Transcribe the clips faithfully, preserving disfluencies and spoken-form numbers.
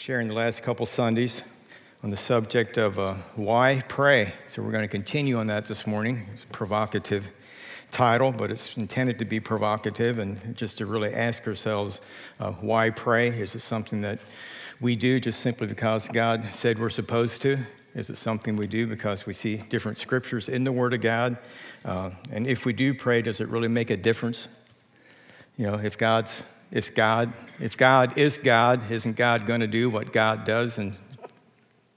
sharing the last couple Sundays on the subject of uh, why pray. So we're going to continue on that this morning. It's a provocative title, but it's intended to be provocative and just to really ask ourselves, uh, why pray? Is it something that we do just simply because God said we're supposed to? Is it something we do because we see different scriptures in the Word of God? Uh, and if we do pray, does it really make a difference? You know, if God's, if God, if God is God, isn't God going to do what God does? And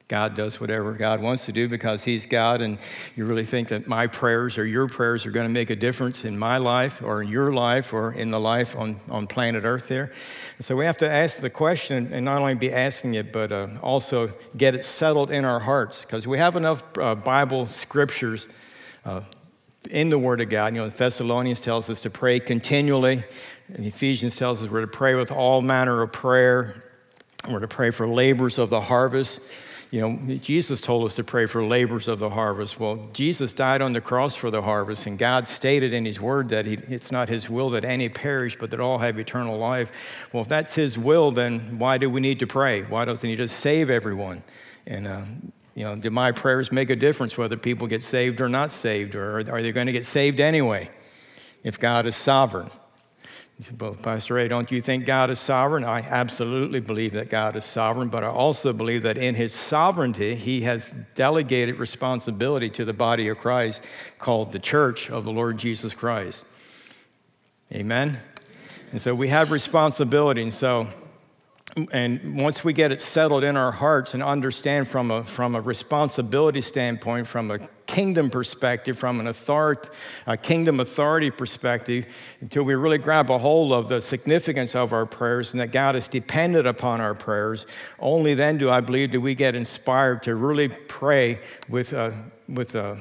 God does whatever God wants to do because He's God. And you really think that my prayers or your prayers are going to make a difference in my life or in your life or in the life on, on planet Earth there? And so we have to ask the question and not only be asking it, but uh, also get it settled in our hearts, because we have enough uh, Bible scriptures uh, in the Word of God. You know, Thessalonians tells us to pray continually. And Ephesians tells us we're to pray with all manner of prayer. We're to pray for labors of the harvest. You know, Jesus told us to pray for labors of the harvest. Well, Jesus died on the cross for the harvest, and God stated in His Word that he, it's not His will that any perish, but that all have eternal life. Well, if that's His will, then why do we need to pray? Why doesn't He just save everyone? And uh, you know, do my prayers make a difference whether people get saved or not saved, or are they going to get saved anyway if God is sovereign? He said, well, Pastor Ray, don't you think God is sovereign? I absolutely believe that God is sovereign, but I also believe that in His sovereignty, He has delegated responsibility to the body of Christ called the Church of the Lord Jesus Christ. Amen? And so we have responsibility, and so... And once we get it settled in our hearts and understand from a from a responsibility standpoint, from a kingdom perspective, from an authority, a kingdom authority perspective, until we really grab a hold of the significance of our prayers and that God is dependent upon our prayers, only then do I believe that we get inspired to really pray with a, with a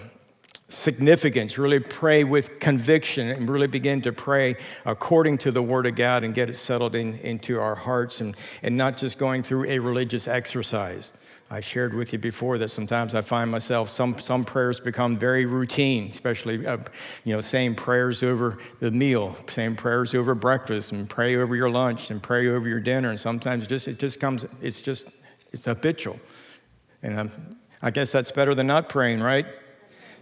significance, really pray with conviction, and really begin to pray according to the Word of God and get it settled in, into our hearts, and, and not just going through a religious exercise. I shared with you before that sometimes I find myself, some some prayers become very routine, especially, uh, you know, saying prayers over the meal, saying prayers over breakfast, and pray over your lunch, and pray over your dinner, and sometimes just it just comes, it's just, it's habitual. And I'm, I guess that's better than not praying, right?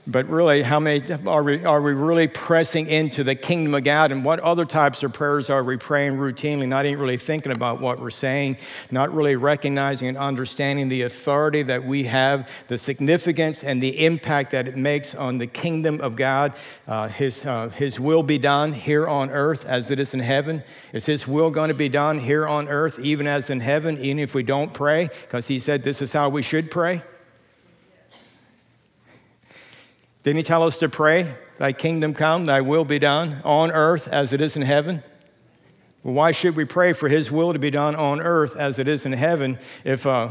But really, how many are we, are we really pressing into the kingdom of God? And what other types of prayers are we praying routinely, not even really thinking about what we're saying, not really recognizing and understanding the authority that we have, the significance and the impact that it makes on the kingdom of God? Uh, his, uh, his will be done here on earth as it is in heaven. Is His will going to be done here on earth, even as in heaven, even if we don't pray? Because He said this is how we should pray. Didn't He tell us to pray, thy kingdom come, thy will be done on earth as it is in heaven? Well, why should we pray for His will to be done on earth as it is in heaven if uh,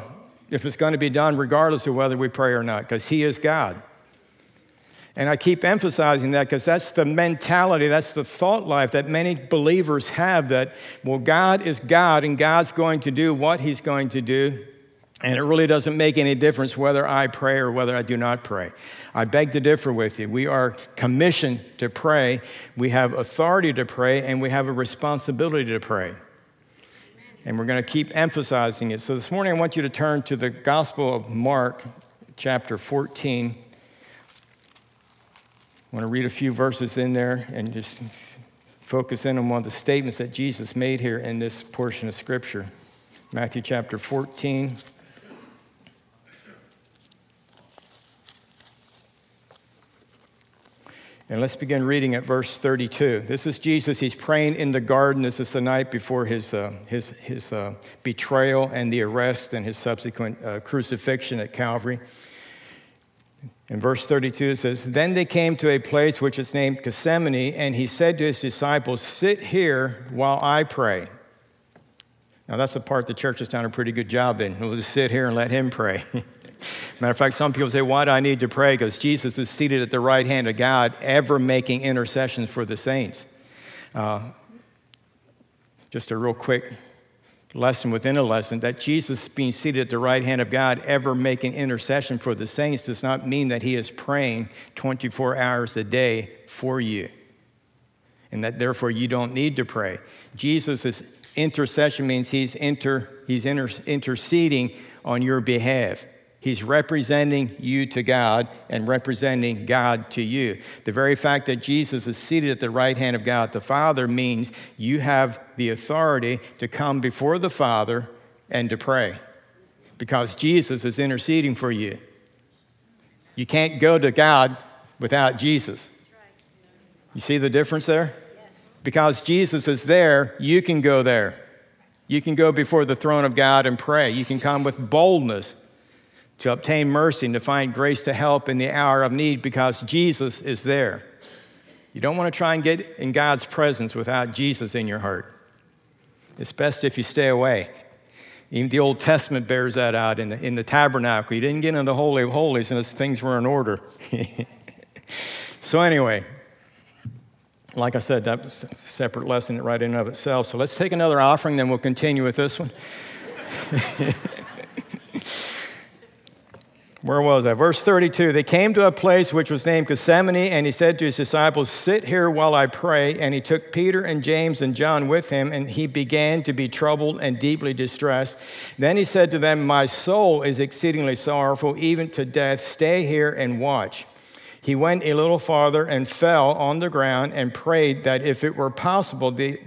if it's going to be done regardless of whether we pray or not? Because He is God. And I keep emphasizing that because that's the mentality, that's the thought life that many believers have, that, well, God is God and God's going to do what He's going to do. And it really doesn't make any difference whether I pray or whether I do not pray. I beg to differ with you. We are commissioned to pray. We have authority to pray, and we have a responsibility to pray. And we're going to keep emphasizing it. So this morning, I want you to turn to the Gospel of Mark, chapter fourteen. I want to read a few verses in there and just focus in on one of the statements that Jesus made here in this portion of Scripture. Matthew chapter fourteen. And let's begin reading at verse thirty-two. This is Jesus. He's praying in the garden. This is the night before his uh, his his uh, betrayal and the arrest and his subsequent uh, crucifixion at Calvary. In verse thirty-two, it says, "Then they came to a place which is named Gethsemane, and he said to his disciples, 'Sit here while I pray.'" Now, that's the part the church has done a pretty good job in. We'll just sit here and let him pray. Matter of fact, some people say, why do I need to pray? Because Jesus is seated at the right hand of God, ever making intercessions for the saints. Uh, just a real quick lesson within a lesson, that Jesus being seated at the right hand of God, ever making intercession for the saints, does not mean that He is praying twenty-four hours a day for you, and that therefore you don't need to pray. Jesus is Intercession means he's inter He's inter- interceding on your behalf. He's representing you to God and representing God to you. The very fact that Jesus is seated at the right hand of God the Father means you have the authority to come before the Father and to pray because Jesus is interceding for you. You can't go to God without Jesus. You see the difference there? Because Jesus is there, you can go there. You can go before the throne of God and pray. You can come with boldness to obtain mercy and to find grace to help in the hour of need because Jesus is there. You don't want to try and get in God's presence without Jesus in your heart. It's best if you stay away. Even the Old Testament bears that out in the, in the tabernacle. You didn't get into the Holy of Holies unless things were in order. So anyway, like I said, that was a separate lesson right in and of itself. So let's take another offering, then we'll continue with this one. Where was I? Verse thirty-two, they came to a place which was named Gethsemane, and he said to his disciples, sit here while I pray. And he took Peter and James and John with him, and he began to be troubled and deeply distressed. Then he said to them, my soul is exceedingly sorrowful, even to death. Stay here and watch. He went a little farther and fell on the ground and prayed that if it were possible, the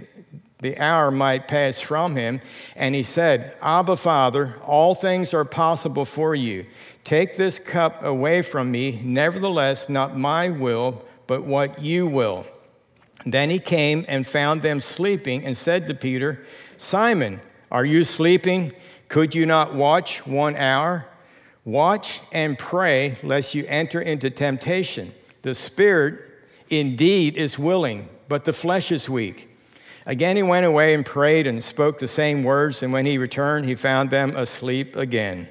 The hour might pass from him. And he said, Abba, Father, all things are possible for you. Take this cup away from me. Nevertheless, not my will, but what you will. Then he came and found them sleeping and said to Peter, Simon, are you sleeping? Could you not watch one hour? Watch and pray, lest you enter into temptation. The spirit indeed is willing, but the flesh is weak. Again, he went away and prayed and spoke the same words. And when he returned, he found them asleep again.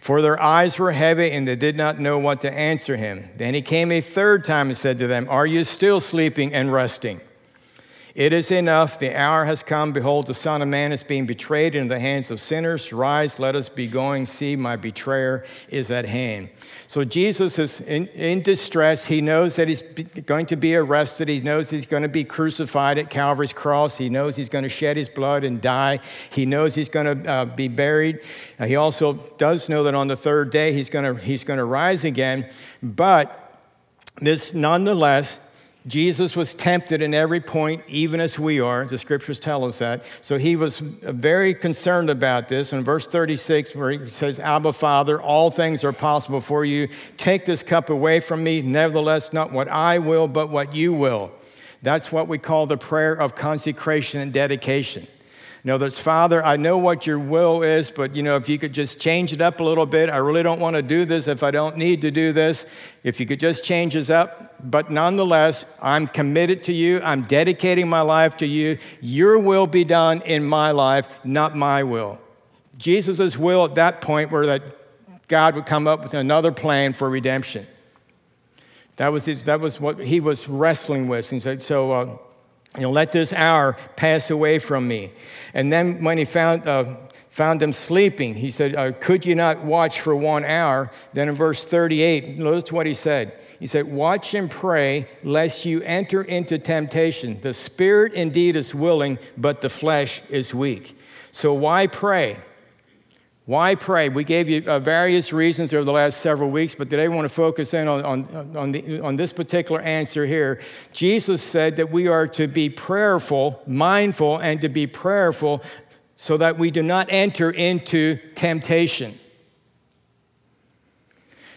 For their eyes were heavy, and they did not know what to answer him. Then he came a third time and said to them, are you still sleeping and resting? It is enough. The hour has come. Behold, the Son of Man is being betrayed into the hands of sinners. Rise, let us be going. See, my betrayer is at hand. So Jesus is in, in distress. He knows that he's going to be arrested. He knows he's going to be crucified at Calvary's cross. He knows he's going to shed his blood and die. He knows he's going to uh, be buried. Uh, he also does know that on the third day he's going to, he's going to rise again. But this nonetheless, Jesus was tempted in every point, even as we are. The scriptures tell us that. So he was very concerned about this. In verse thirty-six, where he says, Abba, Father, all things are possible for you. Take this cup away from me. Nevertheless, not what I will, but what you will. That's what we call the prayer of consecration and dedication. In other words, Father, I know what your will is, but, you know, if you could just change it up a little bit. I really don't want to do this if I don't need to do this. If you could just change this up. But nonetheless, I'm committed to you. I'm dedicating my life to you. Your will be done in my life, not my will. Jesus' will at that point were that God would come up with another plan for redemption. That was his, that was what he was wrestling with. And so... so uh, You know, let this hour pass away from me. And then when he found uh, found them sleeping, he said, uh, could you not watch for one hour? Then in verse thirty-eight, notice what he said. He said, watch and pray, lest you enter into temptation. The spirit indeed is willing, but the flesh is weak. So why pray? Why pray? We gave you uh, various reasons over the last several weeks, but today we want to focus in on, on, on, the, on this particular answer here. Jesus said that we are to be prayerful, mindful, and to be prayerful so that we do not enter into temptation.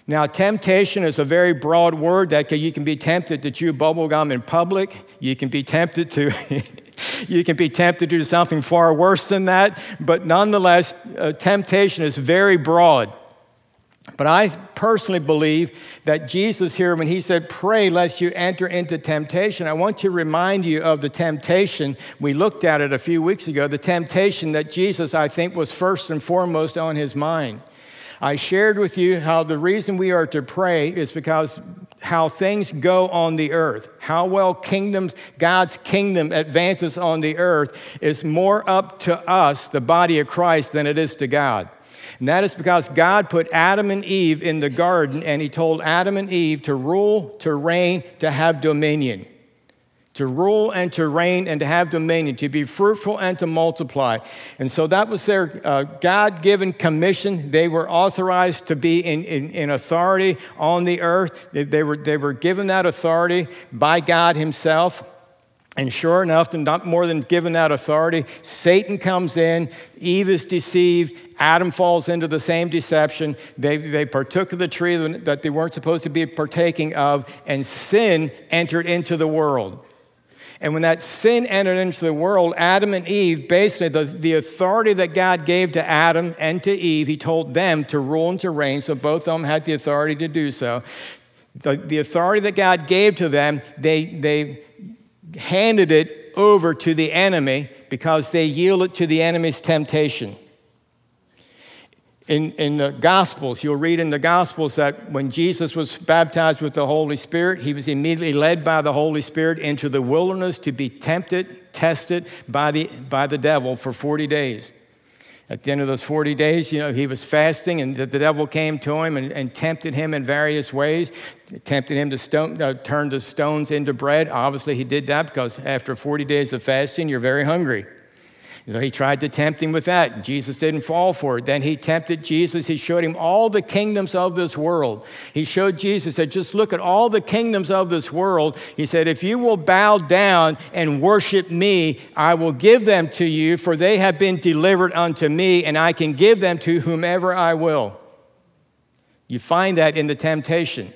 Now, temptation is a very broad word that you can be tempted to chew bubblegum in public. You can be tempted to... You can be tempted to do something far worse than that, but nonetheless, uh, temptation is very broad. But I personally believe that Jesus here, when he said, pray lest you enter into temptation, I want to remind you of the temptation. We looked at it a few weeks ago, the temptation that Jesus, I think, was first and foremost on his mind. I shared with you how the reason we are to pray is because how things go on the earth, how well kingdoms, God's kingdom advances on the earth is more up to us, the body of Christ, than it is to God. And that is because God put Adam and Eve in the garden and he told Adam and Eve to rule, to reign, to have dominion. to rule and to reign and to have dominion, to be fruitful and to multiply. And so that was their uh, God-given commission. They were authorized to be in, in, in authority on the earth. They, they, were, they were given that authority by God himself. And sure enough, not more than given that authority, Satan comes in, Eve is deceived, Adam falls into the same deception. They, they partook of the tree that they weren't supposed to be partaking of, and sin entered into the world. And when that sin entered into the world, Adam and Eve, basically the, the authority that God gave to Adam and to Eve, he told them to rule and to reign, so both of them had the authority to do so. The, the authority that God gave to them, they they handed it over to the enemy because they yielded to the enemy's temptation. In, in the Gospels, you'll read in the Gospels that when Jesus was baptized with the Holy Spirit, he was immediately led by the Holy Spirit into the wilderness to be tempted, tested by the, by the devil for forty days. At the end of those forty days, you know, he was fasting, and the, the devil came to him and, and tempted him in various ways, tempted him to stone, uh, turn the stones into bread. Obviously, he did that because after forty days of fasting, you're very hungry. So he tried to tempt him with that. Jesus didn't fall for it. Then he tempted Jesus. He showed him all the kingdoms of this world. He showed Jesus, said, just look at all the kingdoms of this world. He said, if you will bow down and worship me, I will give them to you, for they have been delivered unto me, and I can give them to whomever I will. You find that in the temptation.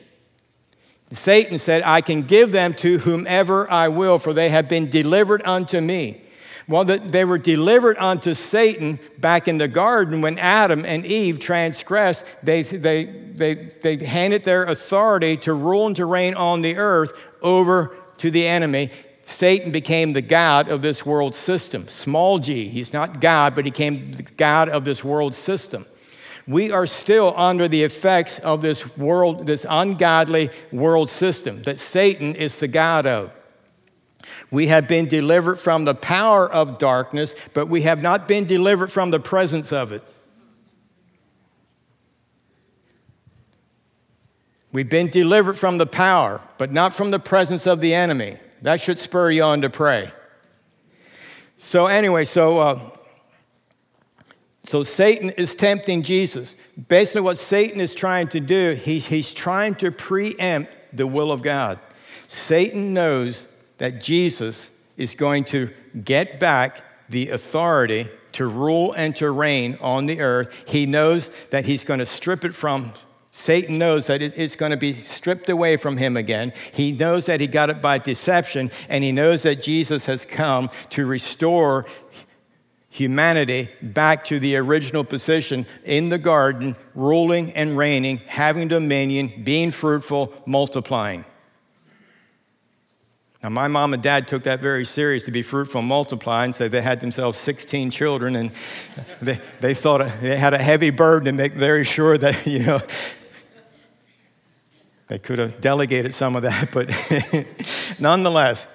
Satan said, I can give them to whomever I will, for they have been delivered unto me. Well, they were delivered unto Satan back in the garden when Adam and Eve transgressed. They, they, they, they handed their authority to rule and to reign on the earth over to the enemy. Satan became the god of this world system. Small g, he's not God, but he became the god of this world system. We are still under the effects of this world, this ungodly world system that Satan is the god of. We have been delivered from the power of darkness, but we have not been delivered from the presence of it. We've been delivered from the power, but not from the presence of the enemy. That should spur you on to pray. So anyway, so uh, so Satan is tempting Jesus. Basically what Satan is trying to do, he's, he's trying to preempt the will of God. Satan knows that Jesus is going to get back the authority to rule and to reign on the earth. He knows that he's going to strip it from, Satan knows that it's going to be stripped away from him again. He knows that he got it by deception, and he knows that Jesus has come to restore humanity back to the original position in the garden, ruling and reigning, having dominion, being fruitful, multiplying. Now, my mom and dad took that very serious, to be fruitful and multiply, and so they had themselves sixteen children, and they, they thought they had a heavy burden to make very sure that, you know, they could have delegated some of that, but nonetheless.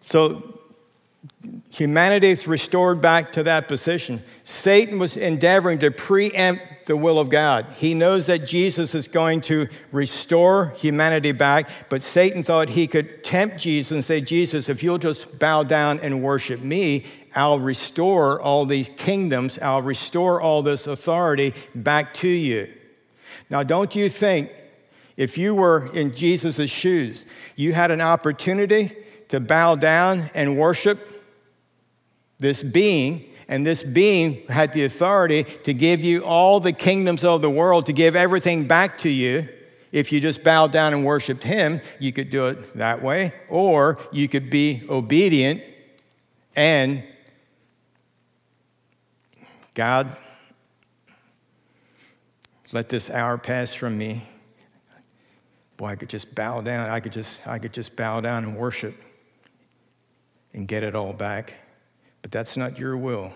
So humanity is restored back to that position. Satan was endeavoring to preempt the will of God. He knows that Jesus is going to restore humanity back, but Satan thought he could tempt Jesus and say, Jesus, if you'll just bow down and worship me, I'll restore all these kingdoms. I'll restore all this authority back to you. Now, don't you think if you were in Jesus' shoes, you had an opportunity to bow down and worship this being? And this being had the authority to give you all the kingdoms of the world, to give everything back to you. If you just bowed down and worshiped him, you could do it that way. Or you could be obedient and God, let this hour pass from me. Boy, I could just bow down. I could just, I could just bow down and worship and get it all back. But that's not your will.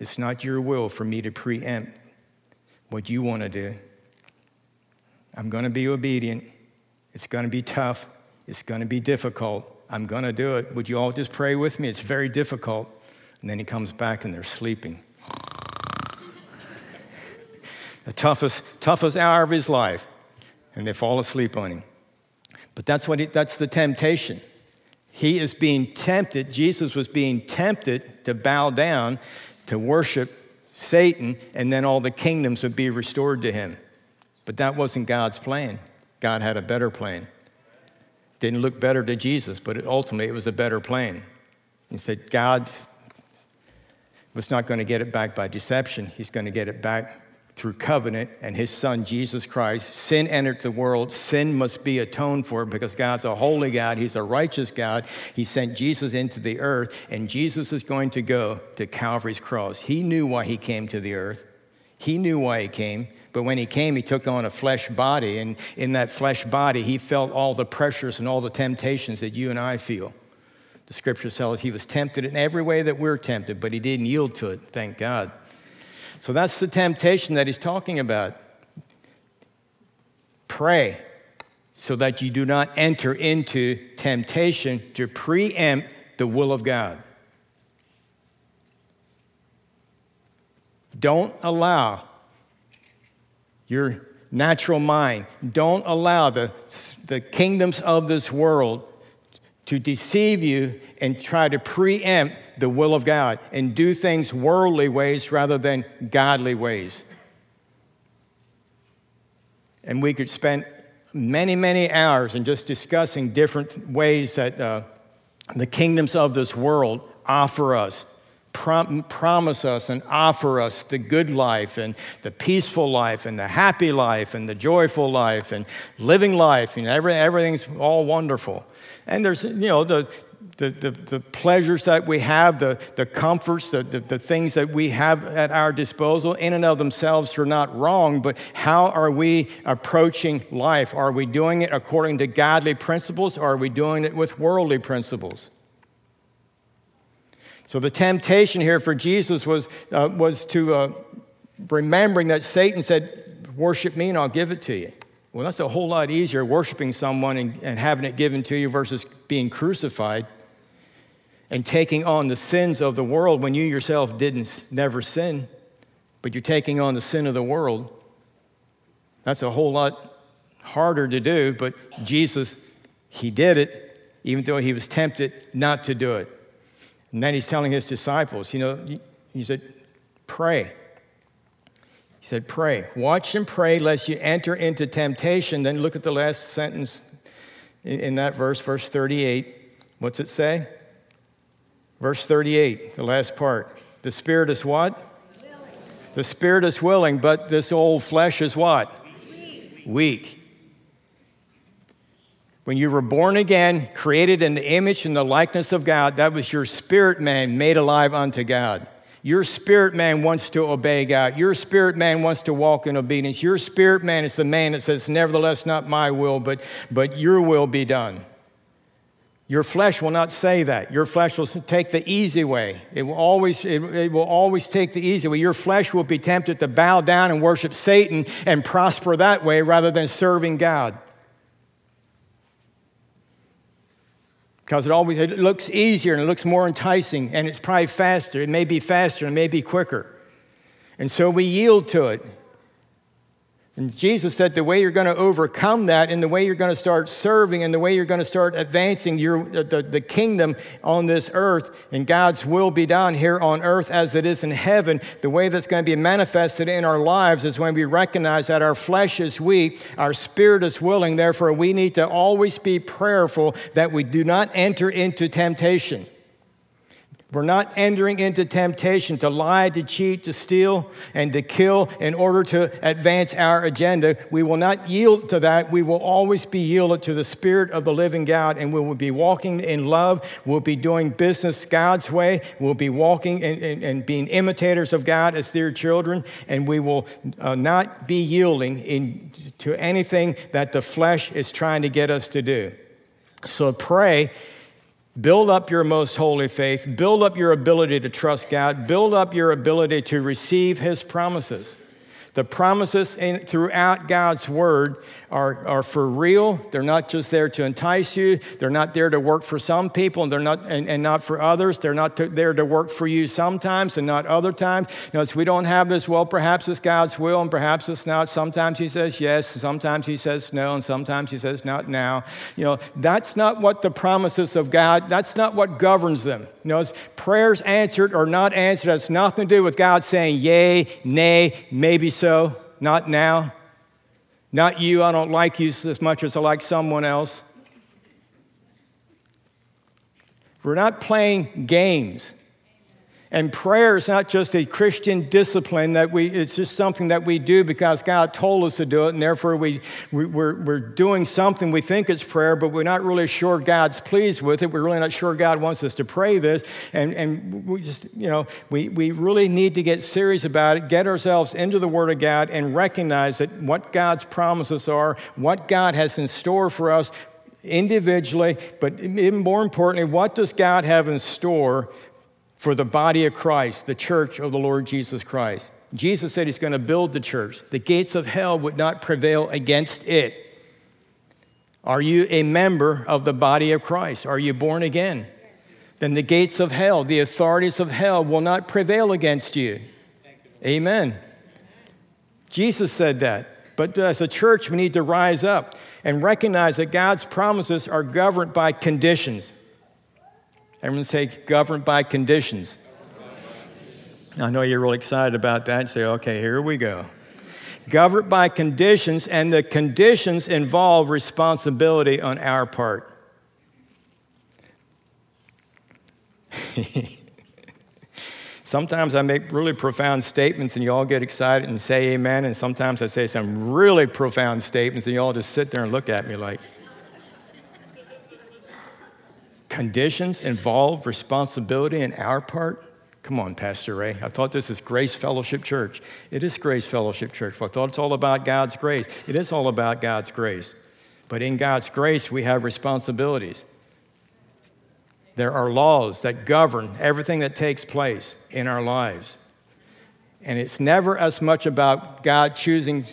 It's not your will for me to preempt what you want to do. I'm going to be obedient. It's going to be tough. It's going to be difficult. I'm going to do it. Would you all just pray with me? It's very difficult. And then he comes back and they're sleeping. The toughest, toughest hour of his life. And they fall asleep on him. But that's what he, that's the temptation. He is being tempted, Jesus was being tempted to bow down, to worship Satan, and then all the kingdoms would be restored to him. But that wasn't God's plan. God had a better plan. Didn't look better to Jesus, but it, ultimately it was a better plan. He said, God was not going to get it back by deception. He's going to get it back through covenant and his son, Jesus Christ. Sin entered the world. Sin must be atoned for because God's a holy God. He's a righteous God. He sent Jesus into the earth, and Jesus is going to go to Calvary's cross. He knew why he came to the earth. He knew why he came. But when he came, he took on a flesh body, and in that flesh body, he felt all the pressures and all the temptations that you and I feel. The scriptures tell us he was tempted in every way that we're tempted, but he didn't yield to it, thank God. So that's the temptation that he's talking about. Pray so that you do not enter into temptation to preempt the will of God. Don't allow your natural mind. Don't allow the, the kingdoms of this world to deceive you and try to preempt the will of God and do things worldly ways rather than godly ways. And we could spend many, many hours in just discussing different ways that uh, the kingdoms of this world offer us. Promise us and offer us the good life and the peaceful life and the happy life and the joyful life and living life. You know, every, everything's all wonderful. And there's, you know, the the the, the pleasures that we have, the, the comforts, the, the, the things that we have at our disposal in and of themselves are not wrong, but how are we approaching life? Are we doing it according to godly principles, or are we doing it with worldly principles? So the temptation here for Jesus was uh, was to uh, remembering that Satan said, worship me and I'll give it to you. Well, that's a whole lot easier, worshiping someone and, and having it given to you versus being crucified and taking on the sins of the world when you yourself didn't never sin, but you're taking on the sin of the world. That's a whole lot harder to do, but Jesus, he did it, even though he was tempted not to do it. And then he's telling his disciples, you know, he said, pray. He said, pray. Watch and pray lest you enter into temptation. Then look at the last sentence in that verse, verse thirty-eight. What's it say? Verse thirty-eight, the last part. The spirit is what? Willing. The spirit is willing, but this old flesh is what? Weak. Weak. When you were born again, created in the image and the likeness of God, that was your spirit man made alive unto God. Your spirit man wants to obey God. Your spirit man wants to walk in obedience. Your spirit man is the man that says, nevertheless, not my will, but, but your will be done. Your flesh will not say that. Your flesh will take the easy way. It will always, it, it will always take the easy way. Your flesh will be tempted to bow down and worship Satan and prosper that way rather than serving God. Because it always it looks easier and it looks more enticing, and it's probably faster. It may be faster, it may be quicker. And so we yield to it. And Jesus said the way you're going to overcome that, and the way you're going to start serving, and the way you're going to start advancing your the, the kingdom on this earth, and God's will be done here on earth as it is in heaven, the way that's going to be manifested in our lives is when we recognize that our flesh is weak, our spirit is willing, therefore we need to always be prayerful that we do not enter into temptation. We're not entering into temptation to lie, to cheat, to steal, and to kill in order to advance our agenda. We will not yield to that. We will always be yielded to the Spirit of the living God, and we will be walking in love. We'll be doing business God's way. We'll be walking and, and, and being imitators of God as dear children, and we will uh, not be yielding in, to anything that the flesh is trying to get us to do. So pray. Build up your most holy faith. Build up your ability to trust God. Build up your ability to receive his promises. The promises in, throughout God's word are, are for real. They're not just there to entice you. They're not there to work for some people and they're not and, and not for others. They're not to, there to work for you sometimes and not other times. Notice we don't have this, well, perhaps it's God's will and perhaps it's not. Sometimes he says yes, sometimes he says no, and sometimes he says not now. You know, that's not what the promises of God, that's not what governs them. You know, prayers answered or not answered has nothing to do with God saying yay, nay, maybe so, not now. Not you, I don't like you as much as I like someone else. We're not playing games. And prayer is not just a Christian discipline that we, it's just something that we do because God told us to do it, and therefore we, we, we're, we're doing something. We think it's prayer, but we're not really sure God's pleased with it. We're really not sure God wants us to pray this. And, and we just, you know, we, we really need to get serious about it, get ourselves into the Word of God and recognize that what God's promises are, what God has in store for us individually, but even more importantly, what does God have in store for the body of Christ, the church of the Lord Jesus Christ. Jesus said he's going to build the church. The gates of hell would not prevail against it. Are you a member of the body of Christ? Are you born again? Yes. Then the gates of hell, the authorities of hell will not prevail against you. Thank you. Amen. Amen. Jesus said that. But as a church, we need to rise up and recognize that God's promises are governed by conditions. Everyone say, governed by conditions. I know you're really excited about that. Say, okay, here we go. Governed by conditions, and the conditions involve responsibility on our part. Sometimes I make really profound statements, and you all get excited and say amen, and sometimes I say some really profound statements, and you all just sit there and look at me like, conditions involve responsibility in our part? Come on, Pastor Ray. I thought this is Grace Fellowship Church. It is Grace Fellowship Church. I thought it's all about God's grace. It is all about God's grace. But in God's grace, we have responsibilities. There are laws that govern everything that takes place in our lives. And it's never as much about God choosing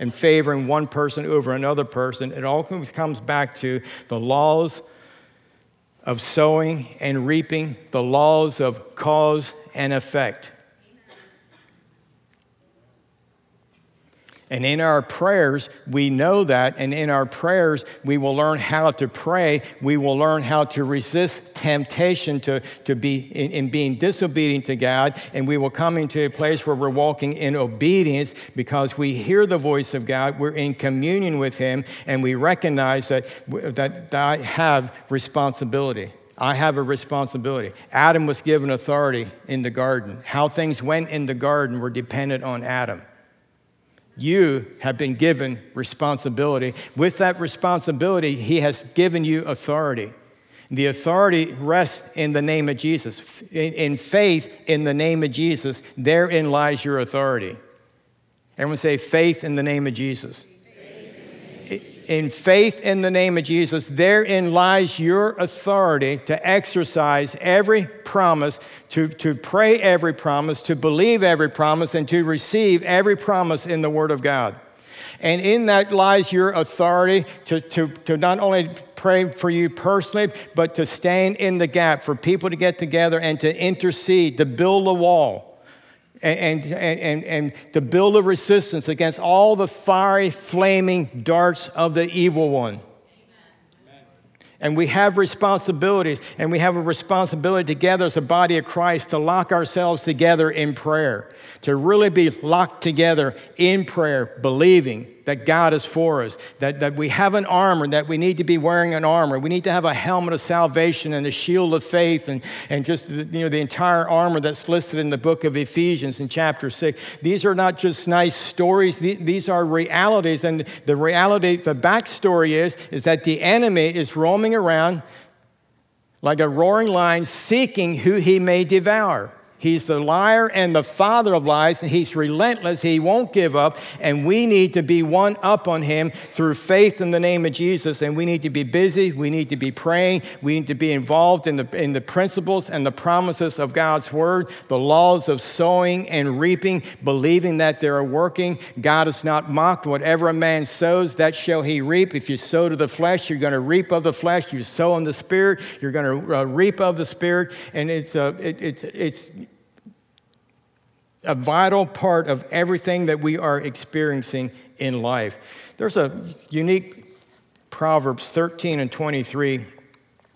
and favoring one person over another person. It all comes back to the laws of sowing and reaping, the laws of cause and effect. And in our prayers, we know that, and in our prayers, we will learn how to pray. We will learn how to resist temptation to, to be in, in being disobedient to God, and we will come into a place where we're walking in obedience because we hear the voice of God, we're in communion with Him, and we recognize that, that I have responsibility. I have a responsibility. Adam was given authority in the garden. How things went in the garden were dependent on Adam. You have been given responsibility. With that responsibility, He has given you authority. The authority rests in the name of Jesus. In faith in the name of Jesus, therein lies your authority. Everyone say, faith in the name of Jesus. In faith in the name of Jesus, therein lies your authority to exercise every promise, to, to pray every promise, to believe every promise, and to receive every promise in the Word of God. And in that lies your authority to, to, to not only pray for you personally, but to stand in the gap for people to get together and to intercede, to build a wall. And, and and and to build a resistance against all the fiery, flaming darts of the evil one. Amen. And we have responsibilities, and we have a responsibility together as a body of Christ to lock ourselves together in prayer, to really be locked together in prayer, believing that God is for us, that, that we have an armor, that we need to be wearing an armor. We need to have a helmet of salvation and a shield of faith and, and just you know the entire armor that's listed in the book of Ephesians in chapter six. These are not just nice stories. These are realities. And the reality, the backstory is, is that the enemy is roaming around like a roaring lion seeking who he may devour. He's the liar and the father of lies, and he's relentless. He won't give up, and we need to be one up on him through faith in the name of Jesus, and we need to be busy. We need to be praying. We need to be involved in the, in the principles and the promises of God's word, the laws of sowing and reaping, believing that they're working. God is not mocked. Whatever a man sows, that shall he reap. If you sow to the flesh, you're going to reap of the flesh. You sow in the Spirit, you're going to uh, reap of the Spirit, and it's a uh, it, it, it's a vital part of everything that we are experiencing in life. There's a unique Proverbs thirteen and twenty-three.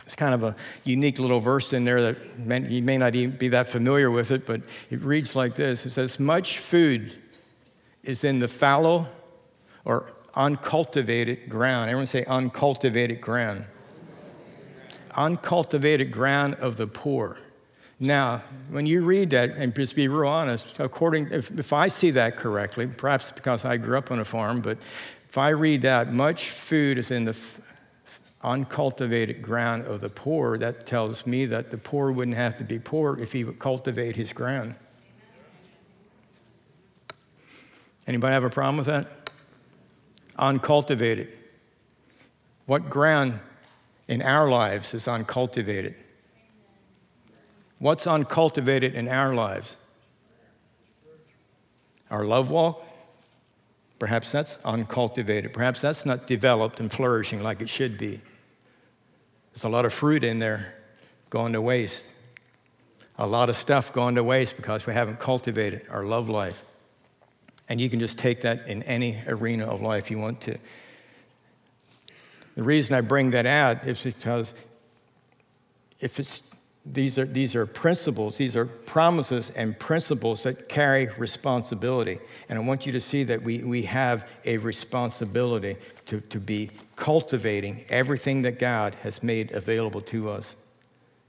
It's kind of a unique little verse in there that you may not even be that familiar with it, but it reads like this. It says, much food is in the fallow or uncultivated ground. Everyone say uncultivated ground. Uncultivated ground of the poor. Now, when you read that, and just be real honest, according, if, if I see that correctly, perhaps because I grew up on a farm, but if I read that, much food is in the f- uncultivated ground of the poor, that tells me that the poor wouldn't have to be poor if he would cultivate his ground. Anybody have a problem with that? Uncultivated. What ground in our lives is uncultivated? What's uncultivated in our lives? Our love walk? Perhaps that's uncultivated. Perhaps that's not developed and flourishing like it should be. There's a lot of fruit in there going to waste. A lot of stuff going to waste because we haven't cultivated our love life. And you can just take that in any arena of life you want to. The reason I bring that out is because if it's These are these are principles, these are promises and principles that carry responsibility. And I want you to see that we, we have a responsibility to, to be cultivating everything that God has made available to us.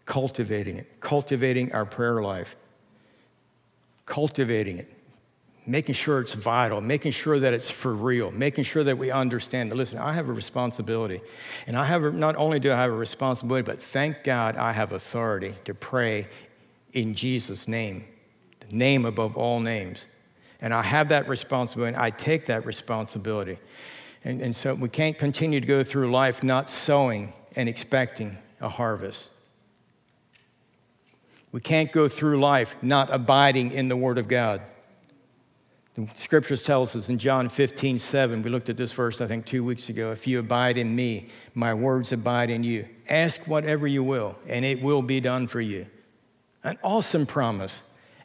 Cultivating it, cultivating our prayer life, cultivating it, making sure it's vital, making sure that it's for real, making sure that we understand that, listen, I have a responsibility. And I have, a, not only do I have a responsibility, but thank God I have authority to pray in Jesus' name, the name above all names. And I have that responsibility, and I take that responsibility. And, and so we can't continue to go through life not sowing and expecting a harvest. We can't go through life not abiding in the Word of God. The scriptures tells us in John fifteen, seven, we looked at this verse, I think, two weeks ago. If you abide in me, my words abide in you. Ask whatever you will, and it will be done for you. An awesome promise,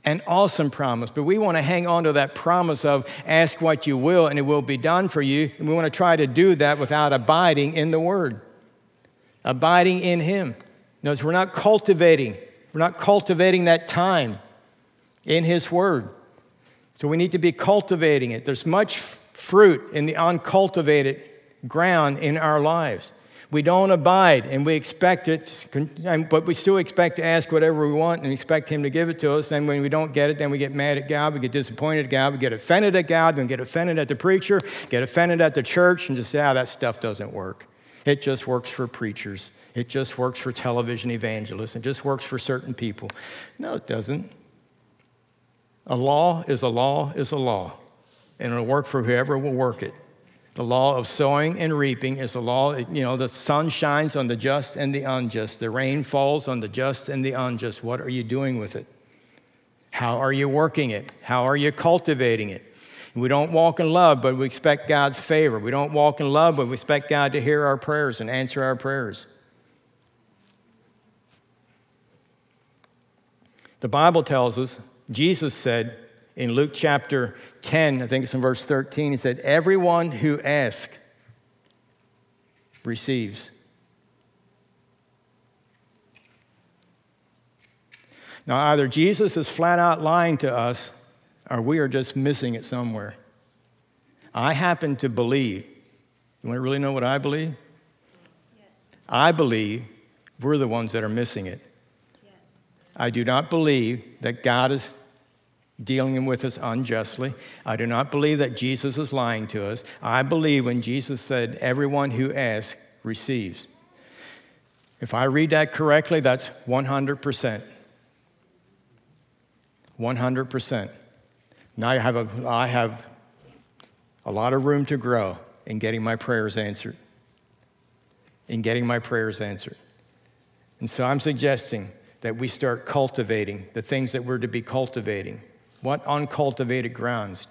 an awesome promise. But we want to hang on to that promise of ask what you will, and it will be done for you. And we want to try to do that without abiding in the word, abiding in him. Notice we're not cultivating. We're not cultivating that time in his word. So we need to be cultivating it. There's much fruit in the uncultivated ground in our lives. We don't abide, and we expect it, but we still expect to ask whatever we want and expect him to give it to us. And when we don't get it, then we get mad at God, we get disappointed at God, we get offended at God, then get offended at the preacher, get offended at the church, and just say, ah, oh, that stuff doesn't work. It just works for preachers. It just works for television evangelists. It just works for certain people. No, it doesn't. A law is a law is a law, and it'll work for whoever will work it. The law of sowing and reaping is a law. You know, the sun shines on the just and the unjust. The rain falls on the just and the unjust. What are you doing with it? How are you working it? How are you cultivating it? We don't walk in love, but we expect God's favor. We don't walk in love, but we expect God to hear our prayers and answer our prayers. The Bible tells us, Jesus said in Luke chapter ten, I think it's in verse thirteen, he said, everyone who asks receives. Now, either Jesus is flat out lying to us, or we are just missing it somewhere. I happen to believe. You want to really know what I believe? Yes. I believe we're the ones that are missing it. Yes. I do not believe that God is dealing with us unjustly. I do not believe that Jesus is lying to us. I believe when Jesus said, everyone who asks receives. If I read that correctly, that's one hundred percent. one hundred percent. Now I have a, I have a lot of room to grow in getting my prayers answered. In getting my prayers answered. And so I'm suggesting that we start cultivating the things that we're to be cultivating. What uncultivated grounds?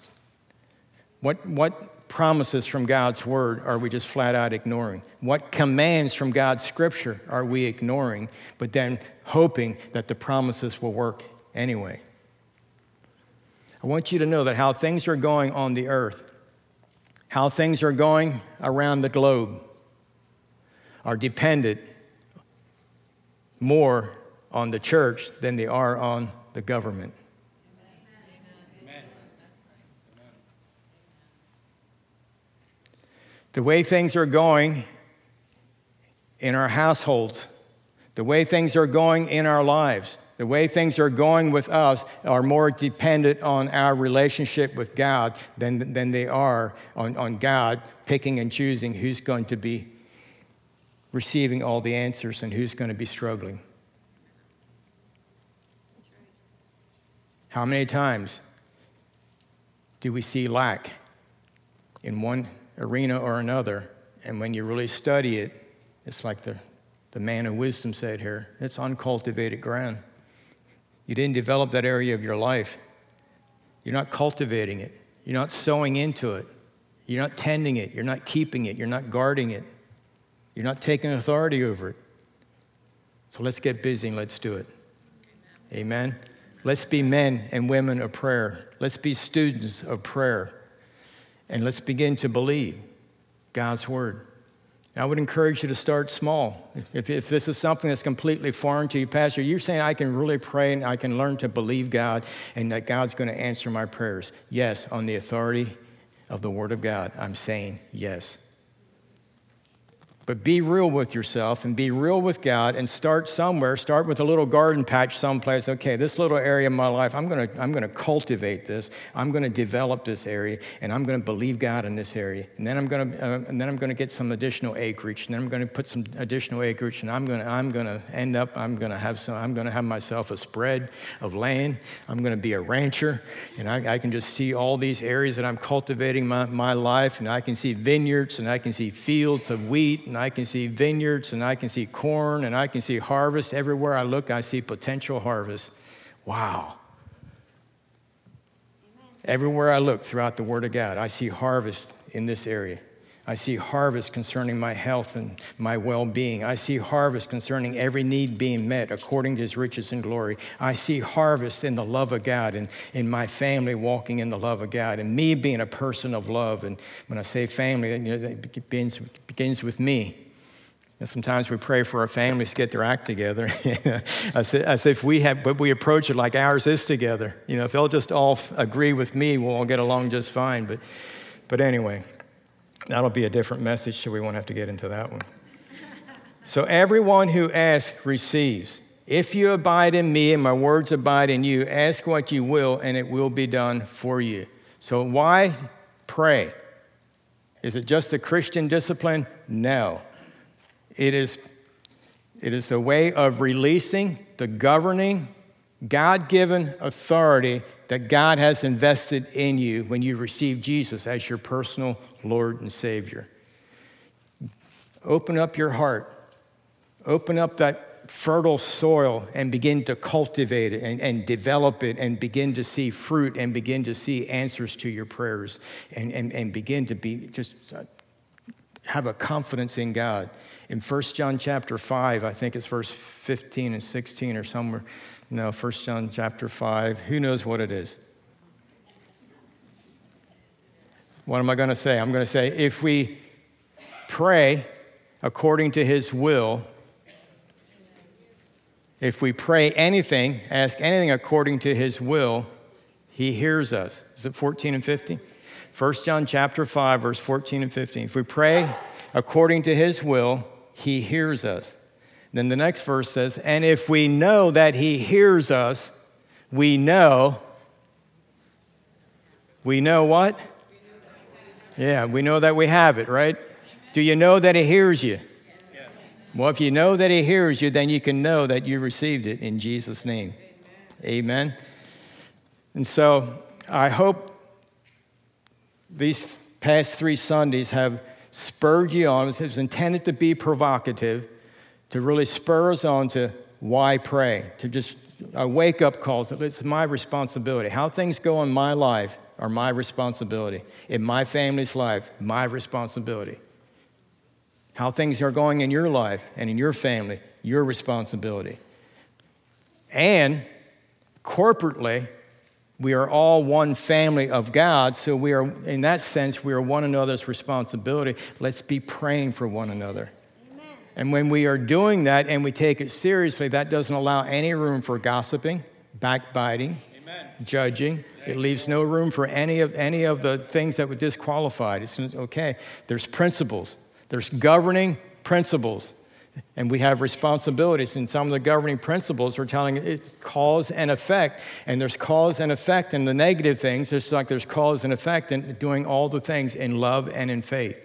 What, what promises from God's word are we just flat out ignoring? What commands from God's scripture are we ignoring, but then hoping that the promises will work anyway? I want you to know that how things are going on the earth, how things are going around the globe, are dependent more on the church than they are on the government. The way things are going in our households, the way things are going in our lives, the way things are going with us are more dependent on our relationship with God than, than they are on, on God picking and choosing who's going to be receiving all the answers and who's going to be struggling. How many times do we see lack in one arena or another? And when you really study it, it's like the, the man of wisdom said here, it's uncultivated ground. You didn't develop that area of your life. You're not cultivating it. You're not sowing into it. You're not tending it. You're not keeping it. You're not guarding it. You're not taking authority over it. So let's get busy and let's do it. Amen. Amen. Let's be men and women of prayer. Let's be students of prayer. And let's begin to believe God's word. And I would encourage you to start small. If, if this is something that's completely foreign to you, Pastor, you're saying I can really pray and I can learn to believe God and that God's going to answer my prayers. Yes, on the authority of the word of God, I'm saying yes. But be real with yourself and be real with God and start somewhere. Start with a little garden patch someplace. Okay, this little area of my life, I'm going to I'm going to cultivate this. I'm going to develop this area, and I'm going to believe God in this area. And then I'm going to uh, and then I'm going to get some additional acreage, and then I'm going to put some additional acreage, and I'm going to I'm going to end up I'm going to have some I'm going to have myself a spread of land. I'm going to be a rancher, and I, I can just see all these areas that I'm cultivating my, my life, and I can see vineyards, and I can see fields of wheat, and I can see vineyards, and I can see corn, and I can see harvest. Everywhere I look, I see potential harvest. Wow. Amen. Everywhere I look throughout the Word of God, I see harvest in this area. I see harvest concerning my health and my well-being. I see harvest concerning every need being met according to his riches and glory. I see harvest in the love of God and in my family walking in the love of God and me being a person of love. And when I say family, you know, it begins, begins with me. And sometimes we pray for our families to get their act together. I say, I say if we have, but we approach it like ours is together. You know, if they'll just all agree with me, we'll all get along just fine. But, but anyway. That'll be a different message, so we won't have to get into that one. So everyone who asks receives. If you abide in me and my words abide in you, ask what you will, and it will be done for you. So why pray? Is it just a Christian discipline? No. It is, it is a way of releasing the governing, God-given authority that God has invested in you when you receive Jesus as your personal Lord and Savior. Open up your heart. Open up that fertile soil and begin to cultivate it and, and develop it and begin to see fruit and begin to see answers to your prayers and, and, and begin to be just have a confidence in God. In First John chapter five, I think it's verse fifteen and sixteen or somewhere. No, First John chapter five. Who knows what it is? What am I going to say? I'm going to say, if we pray according to his will, if we pray anything, ask anything according to his will, he hears us. Is it fourteen and fifteen? First John chapter five, verse fourteen and fifteen. If we pray according to his will, he hears us. Then the next verse says, and if we know that he hears us, we know, we know what? Yeah, we know that we have it, right? Amen. Do you know that he hears you? Yes. Well, if you know that he hears you, then you can know that you received it in Jesus' name. Amen. Amen. And so I hope these past three Sundays have spurred you on. It was intended to be provocative, to really spur us on to why pray, to just a wake-up call. It's my responsibility. How things go in my life are my responsibility. In my family's life, my responsibility. How things are going in your life and in your family, your responsibility. And corporately, we are all one family of God, so we are, in that sense, we are one another's responsibility. Let's be praying for one another. Amen. And when we are doing that and we take it seriously, that doesn't allow any room for gossiping, backbiting, Amen. Judging. It leaves no room for any of any of the things that would disqualify it. It's okay. There's principles. There's governing principles. And we have responsibilities, and some of the governing principles are telling it's cause and effect, and there's cause and effect in the negative things, just like there's cause and effect in doing all the things in love and in faith.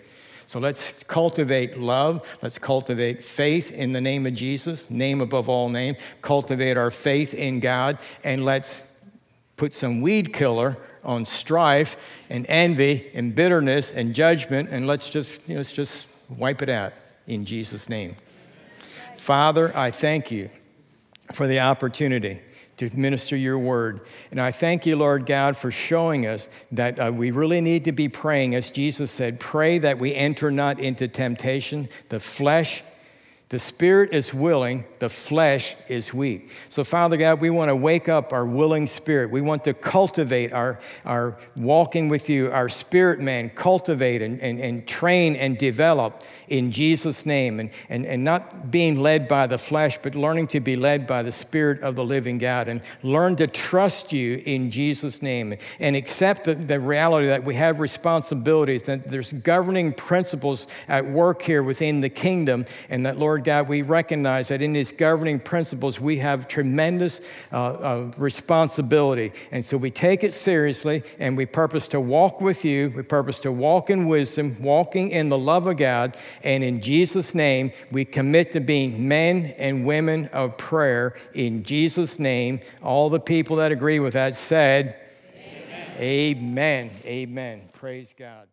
So let's cultivate love, let's cultivate faith in the name of Jesus, name above all names, cultivate our faith in God, and let's put some weed killer on strife and envy and bitterness and judgment, and let's just, you know, let's just wipe it out in Jesus' name. Father, I thank you for the opportunity to minister your word. And I thank you, Lord God, for showing us that uh, we really need to be praying. As Jesus said, pray that we enter not into temptation. The flesh, the spirit is willing, the flesh is weak. So, Father God, we want to wake up our willing spirit. We want to cultivate our, our walking with you, our spirit man, cultivate and, and, and train and develop in Jesus' name, and, and, and not being led by the flesh, but learning to be led by the Spirit of the living God, and learn to trust you in Jesus' name, and accept the, the reality that we have responsibilities, that there's governing principles at work here within the kingdom, and that, Lord God, we recognize that in these governing principles, we have tremendous uh, uh, responsibility, and so we take it seriously, and we purpose to walk with you, we purpose to walk in wisdom, walking in the love of God. And in Jesus' name, we commit to being men and women of prayer. In Jesus' name, all the people that agree with that said, Amen. Amen. Amen. Praise God.